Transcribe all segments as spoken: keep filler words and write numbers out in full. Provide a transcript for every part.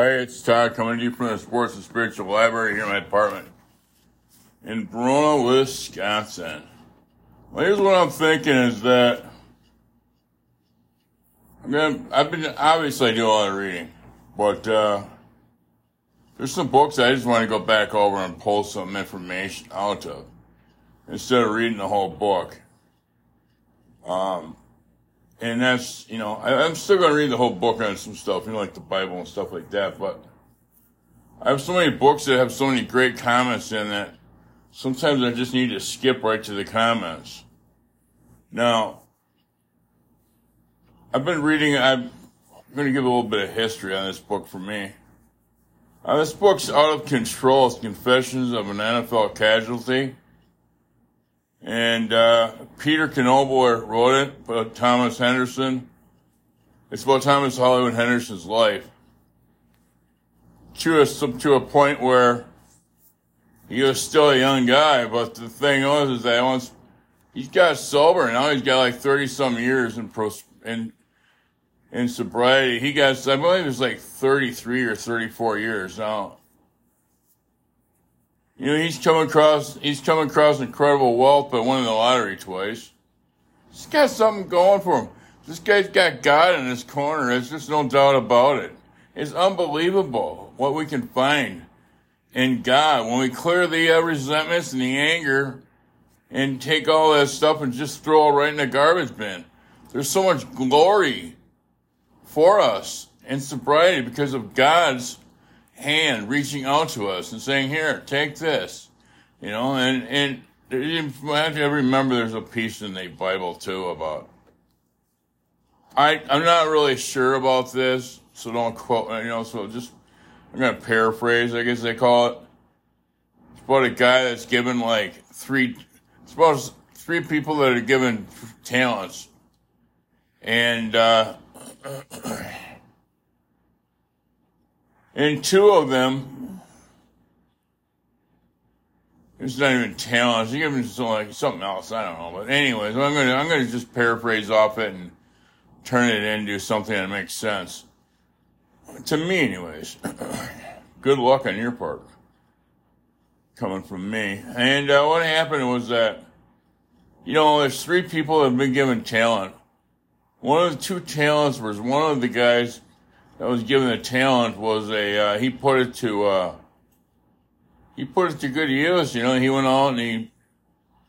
Hi, it's Todd coming to you from the Sports and Spiritual Library here in my apartment in Verona, Wisconsin. Well, here's what I'm thinking is that I'm gonna, I've been obviously doing a lot of reading, but uh, there's some books I just want to go back over and pull some information out of instead of reading the whole book. Um, and that's, you know, I, I'm still going to read the whole book on some stuff, you know, like the Bible and stuff like that, but I have so many books that have so many great comments in that sometimes I just need to skip right to the comments. Now, I've been reading, I'm going to give a little bit of history on this book for me. Uh, this book's Out of Control. It's Confessions of an N F L Casualty. And uh Peter Knobler wrote it, but Thomas Henderson. It's about Thomas Hollywood Henderson's life. To a, to a point where he was still a young guy, but the thing was is that once he's got sober, and now he's got like thirty-some years in, pros, in in sobriety. He got, I believe it was like thirty-three or thirty-four years now. You know, he's come across, he's come across incredible wealth, but winning the lottery twice. He's got something going for him. This guy's got God in his corner. There's just no doubt about it. It's unbelievable what we can find in God when we clear the uh, resentments and the anger and take all that stuff and just throw it right in the garbage bin. There's so much glory for us in sobriety because of God's hand reaching out to us and saying, here, take this, you know, and, and I have to remember there's a piece in the Bible too about, I, I'm not really sure about this, so don't quote, you know, so just, I'm going to paraphrase, I guess they call it. It's about a guy that's given like three, it's about three people that are given talents. And, uh, and two of them, it's not even talent. You give them something, like something else. I don't know. But anyways, I'm gonna I'm gonna just paraphrase off it and turn it into something that makes sense to me, anyways. Good luck on your part, coming from me. And uh, what happened was that, you know, there's three people that have been given talent. One of the two talents was one of the guys that was given the talent was a, uh, he put it to, uh, he put it to good use, you know, he went out and he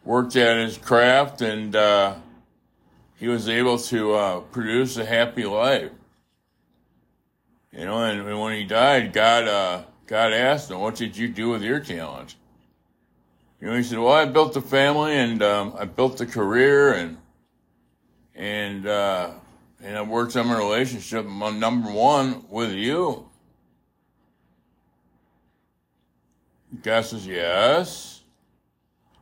worked at his craft and, uh, he was able to, uh, produce a happy life. You know, and, and when he died, God, uh, God asked him, what did you do with your talent? You know, he said, well, I built a family and, um, I built a career and, and, uh, And I worked on my relationship, number one, with you. God says, yes.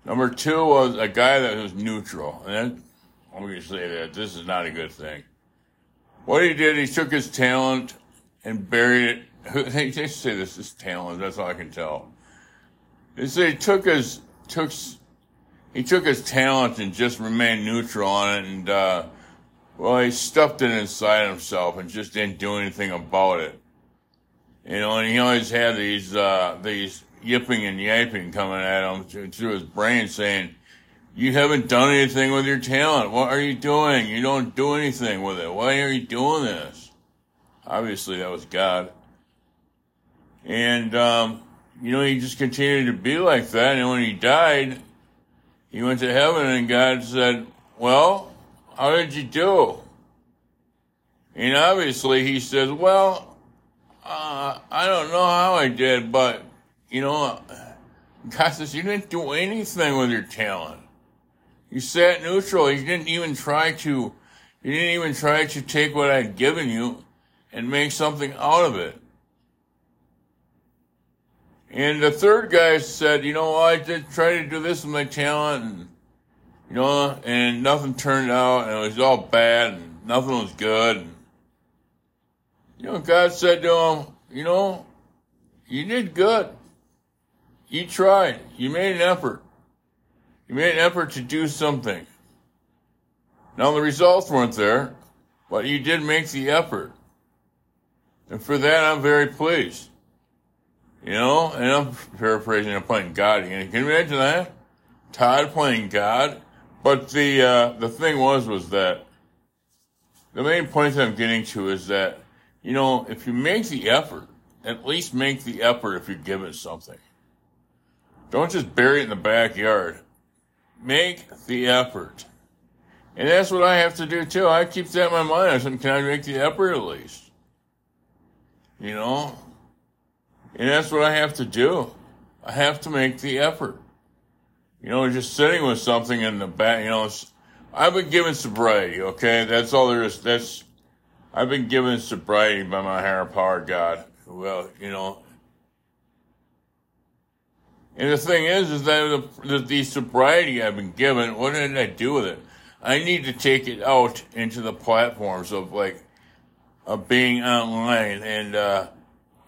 Number two was a guy that was neutral. And I'm going to say that this is not a good thing. What he did, he took his talent and buried it. They say this is talent. That's all I can tell. They say he took his, took, he took his talent and just remained neutral on it and, uh, well, he stuffed it inside himself and just didn't do anything about it. You know, and he always had these, uh, these yipping and yaping coming at him through his brain saying, you haven't done anything with your talent. What are you doing? You don't do anything with it. Why are you doing this? Obviously, that was God. And, um, you know, he just continued to be like that. And when he died, he went to heaven and God said, well, how did you do? And obviously he says, well, uh, I don't know how I did, but, you know, God says, you didn't do anything with your talent. You sat neutral. You didn't even try to, you didn't even try to take what I'd given you and make something out of it. And the third guy said, you know, well, I did try to do this with my talent and, you know, and nothing turned out, and it was all bad, and nothing was good. And, you know, God said to him, you know, you did good. You tried. You made an effort. You made an effort to do something. Now, the results weren't there, but you did make the effort. And for that, I'm very pleased. You know, and I'm paraphrasing, I'm playing God again. Can you imagine that? Todd playing God. But the uh, the thing was, was that the main point that I'm getting to is that, you know, if you make the effort, at least make the effort if you give it something. Don't just bury it in the backyard. Make the effort. And that's what I have to do, too. I keep that in my mind. I said, can I make the effort at least? You know? And that's what I have to do. I have to make the effort. You know, just sitting with something in the back, you know, I've been given sobriety, okay? That's all there is. That's, I've been given sobriety by my higher power, God. Well, you know. And the thing is, is that the, the sobriety I've been given, what did I do with it? I need to take it out into the platforms of, like, of being online and, uh,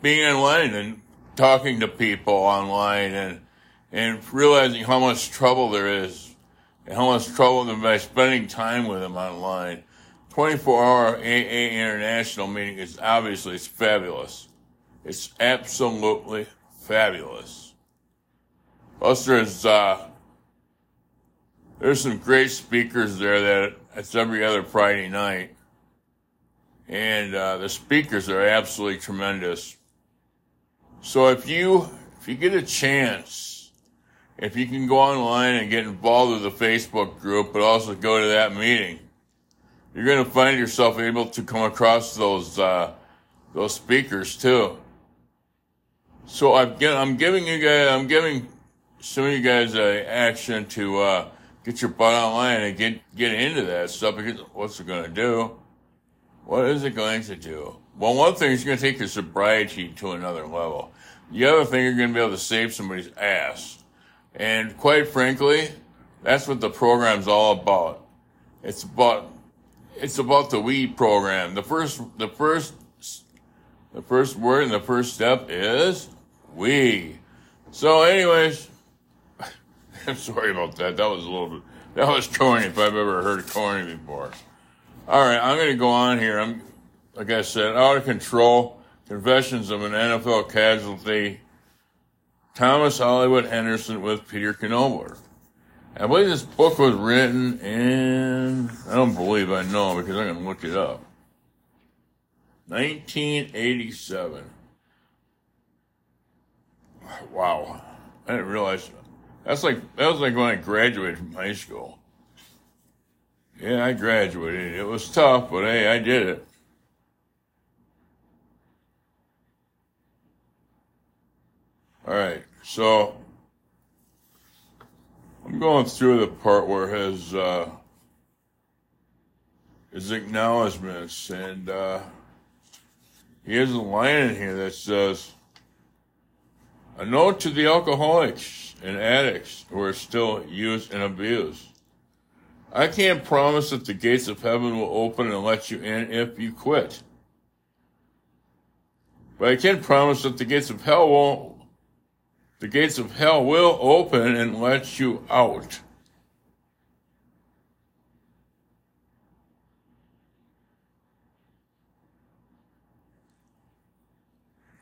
being online and talking to people online and, and realizing how much trouble there is and how much trouble there is by spending time with them online. twenty-four hour A A International meeting is obviously it's fabulous. It's absolutely fabulous. Plus there's, uh, there's some great speakers there that it's every other Friday night. And, uh, the speakers are absolutely tremendous. So if you, if you get a chance, if you can go online and get involved with the Facebook group, but also go to that meeting, you're going to find yourself able to come across those, uh, those speakers too. So I've get, I'm giving you guys, I'm giving some of you guys an action to, uh, get your butt online and get, get into that stuff because what's it going to do? What is it going to do? Well, one thing is you're going to take your sobriety to another level. The other thing, you're going to be able to save somebody's ass. And quite frankly, that's what the program's all about. It's about, it's about the weed program. The first, the first, the first word and the first step is we. So anyways, I'm sorry about that. That was a little bit, that was corny if I've ever heard corny before. All right, I'm going to go on here. I'm, like I said, Out of Control, Confessions of an N F L Casualty, Thomas Hollywood Henderson with Peter Knobler. I believe this book was written in, I don't believe I know because I'm going to look it up, nineteen eighty-seven. Wow, I didn't realize, that's like, that was like when I graduated from high school. Yeah, I graduated. It was tough, but hey, I did it. All right, so I'm going through the part where his uh, his acknowledgments, and uh, he has a line in here that says, "A note to the alcoholics and addicts who are still used and abused. I can't promise that the gates of heaven will open and let you in if you quit. But I can promise that the gates of hell won't, the gates of hell will open and let you out."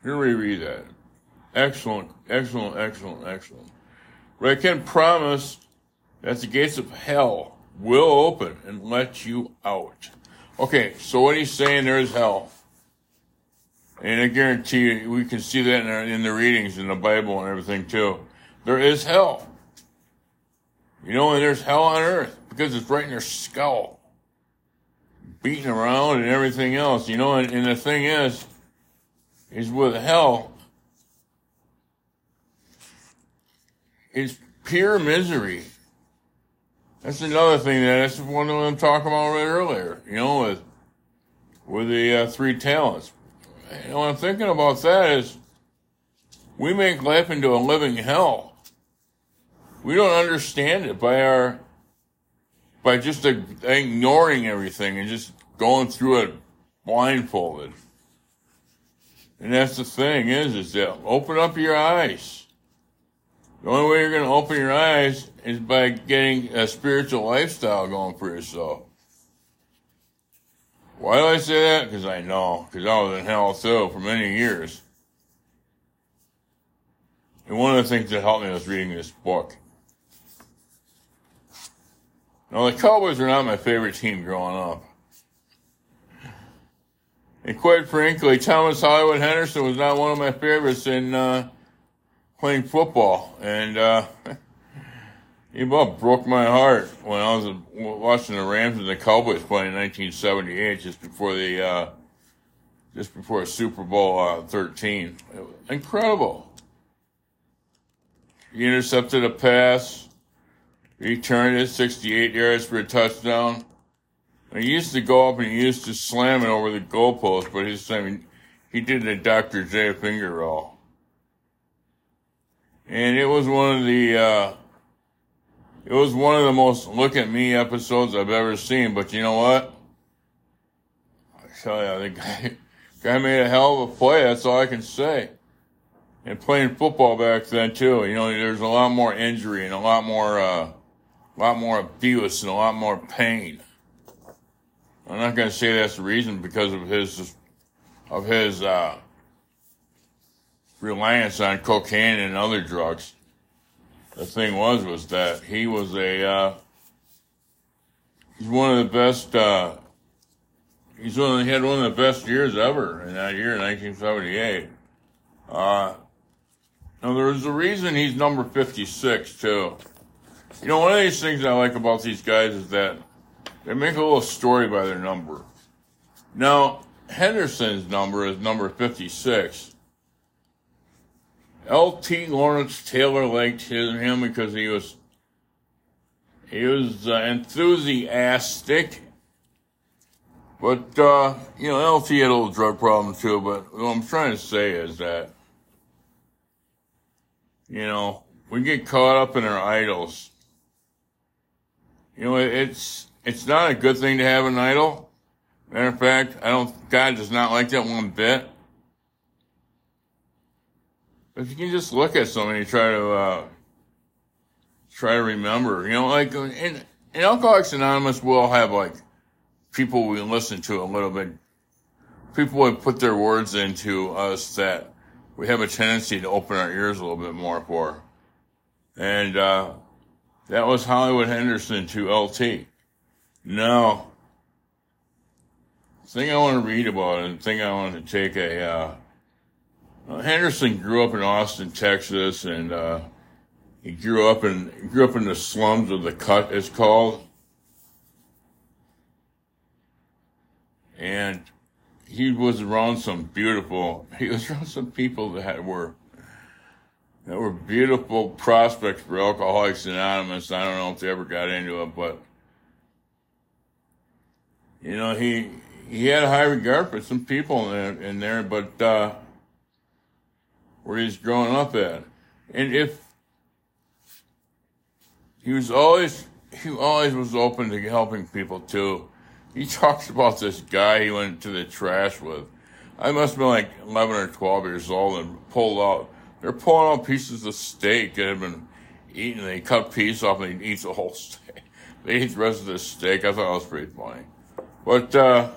Here we read that. Excellent, excellent, excellent, excellent. But I can promise that the gates of hell will open and let you out. Okay, so what he's saying there is hell. And I guarantee you, we can see that in, our, in the readings in the Bible and everything too. There is hell. You know, and there's hell on earth because it's right in their skull. Beating around and everything else, you know, and, and the thing is, is with hell, it's pure misery. That's another thing that, that's one that I'm talking about right earlier, you know, with, with the uh, three talents. You know, I'm thinking about that is we make life into a living hell. We don't understand it by our, by just uh, ignoring everything and just going through it blindfolded. And that's the thing is, is that open up your eyes. The only way you're going to open your eyes is by getting a spiritual lifestyle going for yourself. Why do I say that? Because I know. Because I was in hell too for many years. And one of the things that helped me was reading this book. Now, the Cowboys were not my favorite team growing up. And quite frankly, Thomas Hollywood Henderson was not one of my favorites in uh, playing football. And uh, he about broke my heart when I was watching the Rams and the Cowboys play in nineteen seventy-eight, just before the uh, just before Super Bowl uh, thirteen. It was incredible. He intercepted a pass. Returned it sixty-eight yards for a touchdown. He used to go up and he used to slam it over the goalpost, but his time he did the Doctor J finger roll. And it was one of the, uh, it was one of the most look at me episodes I've ever seen, but you know what? I tell you, the guy, guy made a hell of a play, that's all I can say. And playing football back then too, you know, there's a lot more injury and a lot more, uh, a lot more abuse and a lot more pain. I'm not going to say that's the reason because of his, of his, uh, reliance on cocaine and other drugs. The thing was, was that he was a, uh, he's one of the best, uh, he's one of, he had one of the best years ever in that year, nineteen seventy-eight. Uh, now there's a reason he's number fifty-six too. You know, one of these things I like about these guys is that they make a little story by their number. Now, Henderson's number is number fifty-six. L T Lawrence Taylor liked him because he was, he was uh, enthusiastic. But, uh, you know, L T had a little drug problem too, but what I'm trying to say is that, you know, we get caught up in our idols. You know, it's, It's not a good thing to have an idol. Matter of fact, I don't, God does not like that one bit. But you can just look at somebody and try to, uh, try to remember. You know, like, in, in Alcoholics Anonymous, we'll have, like, people we listen to a little bit. People would put their words into us that we have a tendency to open our ears a little bit more for. And, uh, that was Hollywood Henderson to L T. Now, the thing I want to read about and the thing I want to take a, uh, uh, Henderson grew up in Austin, Texas, and, uh, he grew up in, grew up in the slums of the Cut, it's called. And he was around some beautiful, he was around some people that were, that were beautiful prospects for Alcoholics Anonymous. I don't know if they ever got into it, but, you know, he, he had a high regard for some people in there, in there but, uh, where he's growing up at. And if, he was always, he always was open to helping people too. He talks about this guy he went to the trash with. I must have been like eleven or twelve years old and pulled out. They're pulling out pieces of steak that had been eaten. They cut piece off and he eats the whole steak. They eat the rest of the steak. I thought that was pretty funny. But, uh,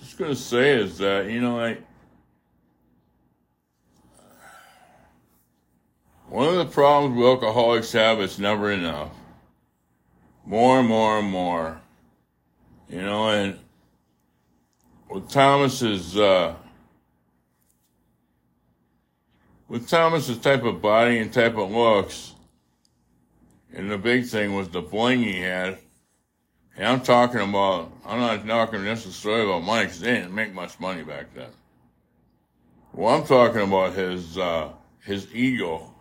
just gonna say is that, you know, like, one of the problems we alcoholics have is never enough. More and more and more. You know, and with Thomas's, uh, with Thomas's type of body and type of looks, and the big thing was the bling he had. And I'm talking about, I'm not talking necessarily about money because they didn't make much money back then. Well, I'm talking about his, uh, his ego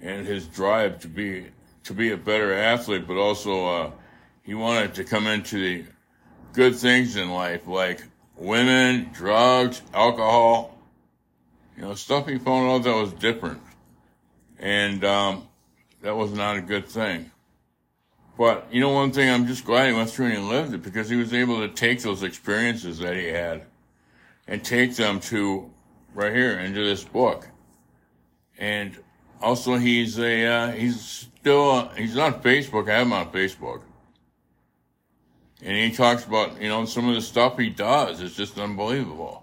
and his drive to be, to be a better athlete, but also, uh, he wanted to come into the good things in life, like women, drugs, alcohol, you know, stuff he found out that was different. And, um, that was not a good thing. But, you know, one thing, I'm just glad he went through and he lived it because he was able to take those experiences that he had and take them to right here into this book. And also he's a, uh, he's still, uh, he's on Facebook. I have him on Facebook. And he talks about, you know, some of the stuff he does. It's just unbelievable.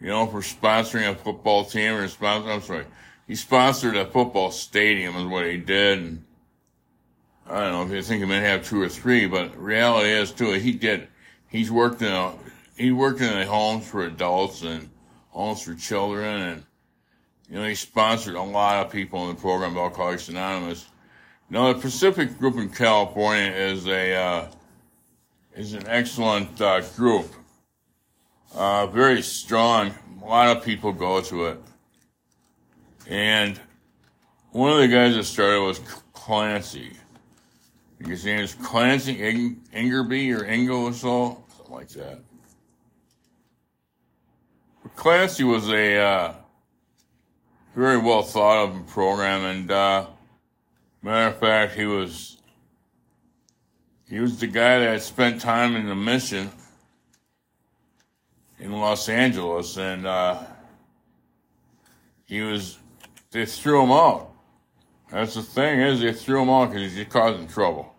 You know, for sponsoring a football team or sponsor, I'm sorry, he sponsored a football stadium is what he did. And I don't know if you think he might have two or three, but reality is too, he did. He's worked in a, he worked in a homes for adults and homes for children. And, you know, he sponsored a lot of people in the program, Alcoholics Anonymous. Now, the Pacific Group in California is a, uh, is an excellent, uh, group. Uh, very strong. A lot of people go to it. And one of the guys that started was Clancy. His name is Clancy Ing- Ingerby or Ingo or so, something like that. But Clancy was a, uh, very well thought of program. And, uh, matter of fact, he was, he was the guy that spent time in the mission in Los Angeles, and uh he was, they threw him out. That's the thing is, they threw him out because he was causing trouble.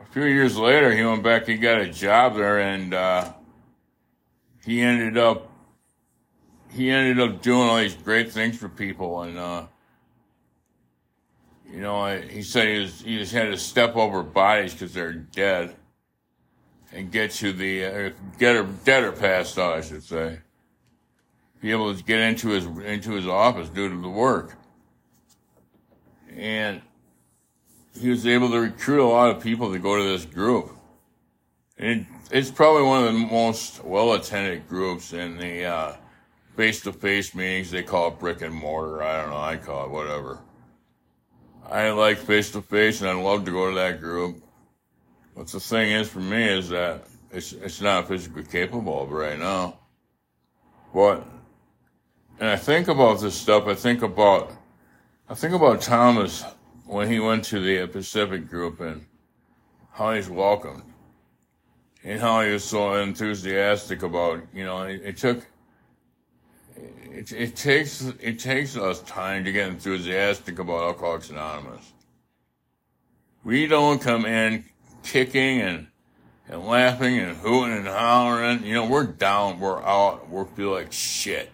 A few years later, he went back, he got a job there, and uh he ended up, he ended up doing all these great things for people, and uh you know, he said he, was, he just had to step over bodies because they're dead. And get you the, uh, get her, dead or passed out, I should say. Be able to get into his, into his office due to the work. And he was able to recruit a lot of people to go to this group. And it's probably one of the most well-attended groups in the, uh, face-to-face meetings. They call it brick and mortar. I don't know. I call it whatever. I like face-to-face and I love to go to that group. But the thing is for me is that it's, it's not physically capable of right now. But, and I think about this stuff, I think about, I think about Thomas when he went to the Pacific Group and how he's welcomed and how he was so enthusiastic about, you know, it, it took, it, it takes, it takes us time to get enthusiastic about Alcoholics Anonymous. We don't come in kicking and, and laughing and hooting and hollering. You know, we're down, we're out, we feel like shit.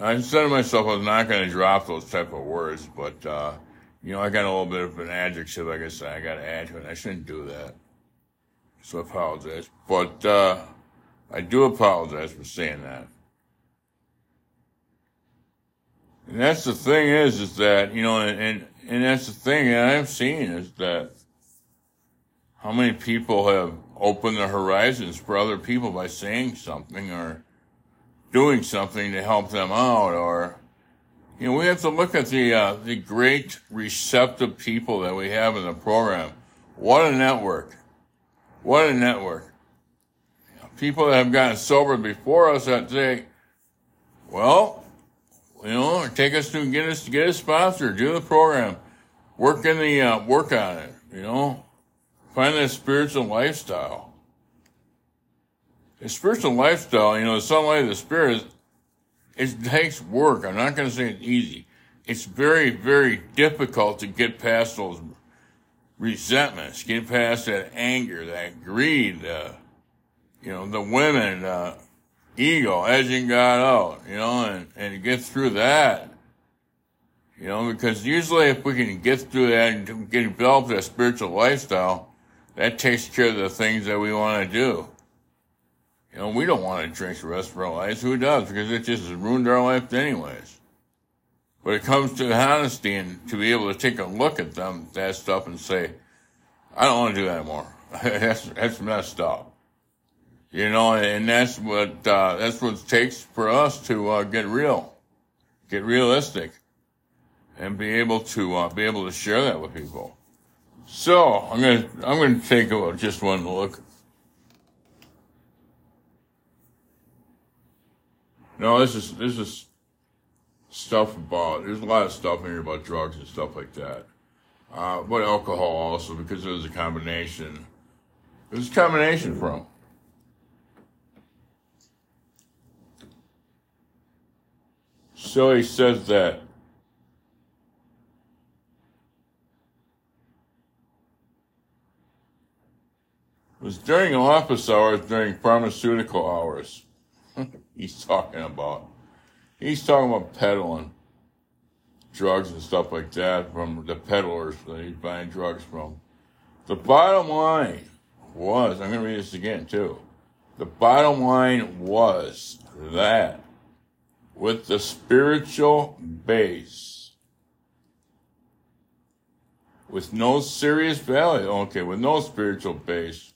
I said to myself I was not going to drop those type of words, but, uh, you know, I got a little bit of an adjective, like I said, I got to add to it. I shouldn't do that. So I apologize. But, uh, I do apologize for saying that. And that's the thing is, is that, you know, and, and And that's the thing that I've seen is that how many people have opened their horizons for other people by saying something or doing something to help them out. Or, you know, we have to look at the, uh, the great receptive people that we have in the program. What a network. What a network. You know, people that have gotten sober before us that say, well, you know, or take us to get us to get a sponsor, do the program, work in the, uh, work on it, you know, find that spiritual lifestyle. The spiritual lifestyle, you know, the sunlight of the spirit, is, it takes work. I'm not going to say it's easy. It's very, very difficult to get past those resentments, get past that anger, that greed, uh, you know, the women, uh, ego, edging God out, you know, and, and get through that, you know, because usually if we can get through that and get, develop that spiritual lifestyle, that takes care of the things that we want to do. You know, we don't want to drink the rest of our lives. Who does? Because it just has ruined our life anyways. But it comes to honesty and to be able to take a look at them, that stuff, and say, I don't want to do that anymore. that's, that's messed up. You know, and that's what, uh, that's what it takes for us to, uh, get real, get realistic and be able to, uh, be able to share that with people. So I'm going to, I'm going to take a, just one look. No, this is, this is stuff about, there's a lot of stuff in here about drugs and stuff like that. Uh, but alcohol also, because it was a combination, it was a combination from. So he says that It was during office hours, during pharmaceutical hours. He's talking about. He's talking about peddling drugs and stuff like that from the peddlers that he's buying drugs from. The bottom line was, I'm going to read this again too. The bottom line was that with the spiritual base, with no serious value, okay, with no spiritual base,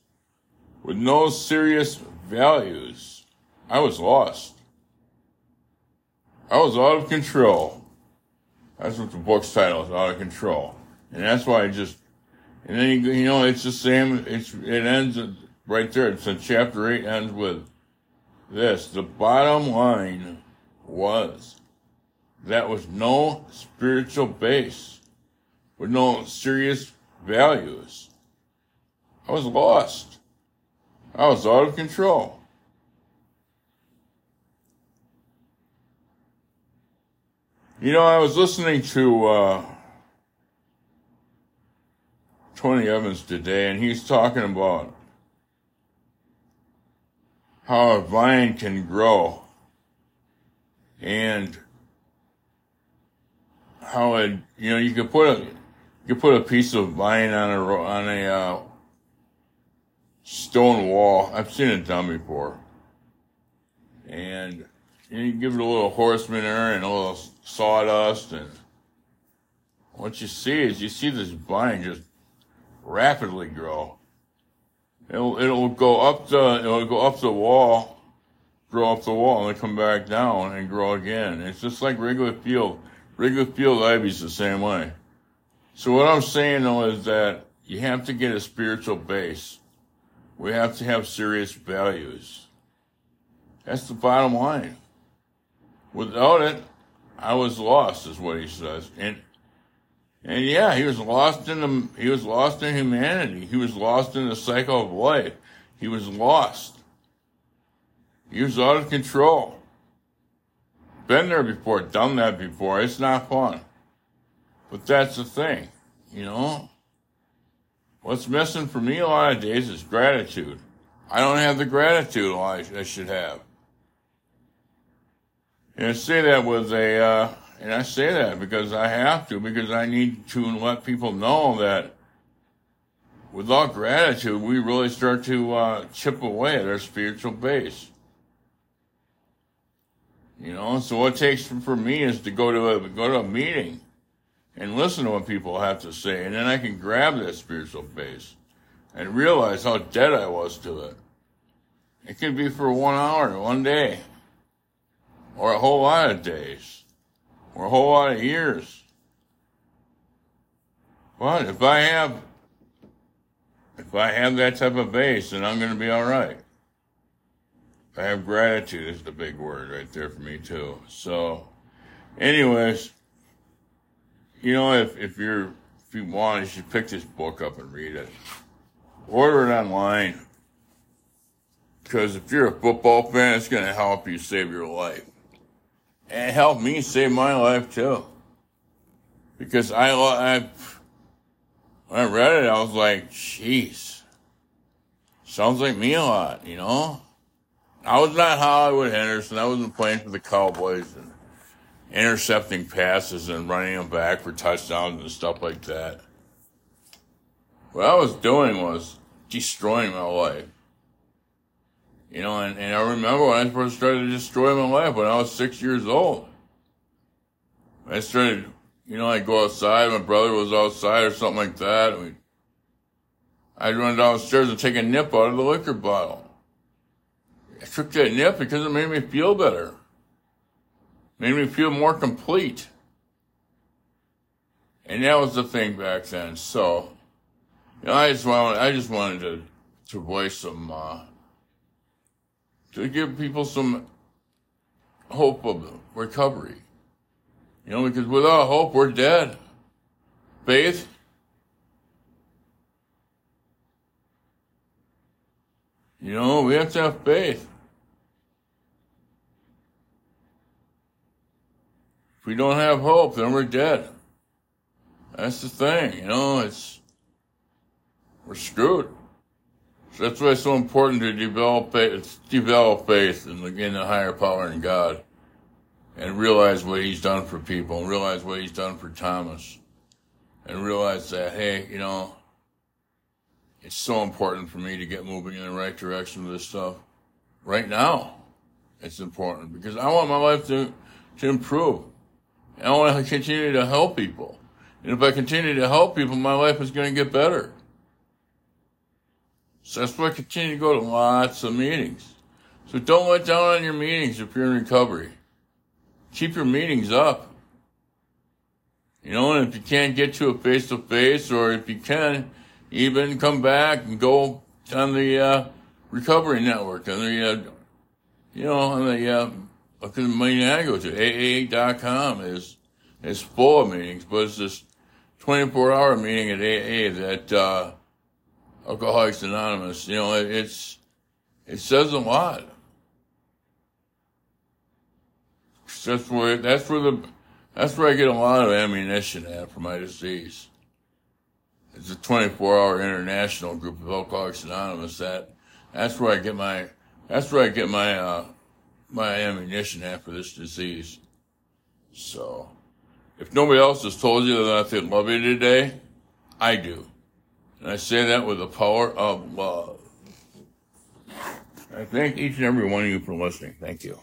with no serious values, I was lost. I was out of control. That's what the book's title is, Out of Control. And that's why I just, and then, you, you know, it's the same, it's, it ends right there. It's in chapter eight, ends with this. The bottom line was that was no spiritual base, with no serious values. I was lost. I was out of control. You know, I was listening to uh Tony Evans today, and he's talking about how a vine can grow and how it, you know, you could put a, you could put a piece of vine on a, on a uh, stone wall. I've seen it done before. And you give it a little horse manure and a little sawdust, and what you see is you see this vine just rapidly grow. It'll it'll go up the it'll go up the wall, grow up the wall, and then come back down and grow again. It's just like Wrigley Field. Wrigley Field ivy's the same way. So what I'm saying though is that you have to get a spiritual base. We have to have serious values. That's the bottom line. Without it, I was lost, is what he says. And And yeah, he was lost in the, he was lost in humanity. He was lost in the cycle of life. He was lost. He was out of control. Been there before, done that before. It's not fun. But that's the thing, you know? What's missing for me a lot of days is gratitude. I don't have the gratitude I should have. And I say that with a, uh, And I say that because I have to, because I need to let people know that without gratitude, we really start to uh, chip away at our spiritual base. You know, so what it takes for me is to go to a, go to a meeting and listen to what people have to say, and then I can grab that spiritual base and realize how dead I was to it. It could be for one hour, one day, or a whole lot of days. Or a whole lot of years. But if I have, if I have that type of base, then I'm going to be all right. I have gratitude is the big word right there for me too. So, anyways, you know, if if you're if you want, you should pick this book up and read it. Order it online, because if you're a football fan, it's going to help you save your life. And it helped me save my life too, because I, I when I read it, I was like, "Jeez, sounds like me a lot," you know. I was not Hollywood Henderson. I wasn't playing for the Cowboys and intercepting passes and running them back for touchdowns and stuff like that. What I was doing was destroying my life. You know, and, and I remember when I first started to destroy my life when I was six years old. I started, you know, I'd go outside. My brother was outside or something like that. We'd, I'd run downstairs and take a nip out of the liquor bottle. I took that nip because it made me feel better. It made me feel more complete. And that was the thing back then. So, you know, I just wanted, I just wanted to, to voice some, uh, to give people some hope of recovery. You know, because without hope, we're dead. Faith. You know, we have to have faith. If we don't have hope, then we're dead. That's the thing, you know, it's, we're screwed. That's why it's so important to develop faith, develop faith in the, in the higher power in God, and realize what he's done for people, and realize what he's done for Thomas, and realize that, hey, you know, it's so important for me to get moving in the right direction with this stuff. Right now, it's important because I want my life to, to improve. And I want to continue to help people. And if I continue to help people, my life is going to get better. So that's why I continue to go to lots of meetings. So don't let down on your meetings if you're in recovery. Keep your meetings up. You know, and if you can't get to a face-to-face, or if you can, even come back and go on the uh, recovery network, on the, uh, you know, on the, uh, what kind of meeting I go to? A A dot com is, is full of meetings, but it's this twenty-four hour meeting at A A that, uh, Alcoholics Anonymous, you know, it, it's, it says a lot. That's where, that's where the, that's where I get a lot of ammunition at for my disease. It's a twenty-four hour international group of Alcoholics Anonymous that, that's where I get my, that's where I get my, uh, my ammunition at for this disease. So, if nobody else has told you that they love you today, I do. And I say that with the power of love. I thank each and every one of you for listening. Thank you.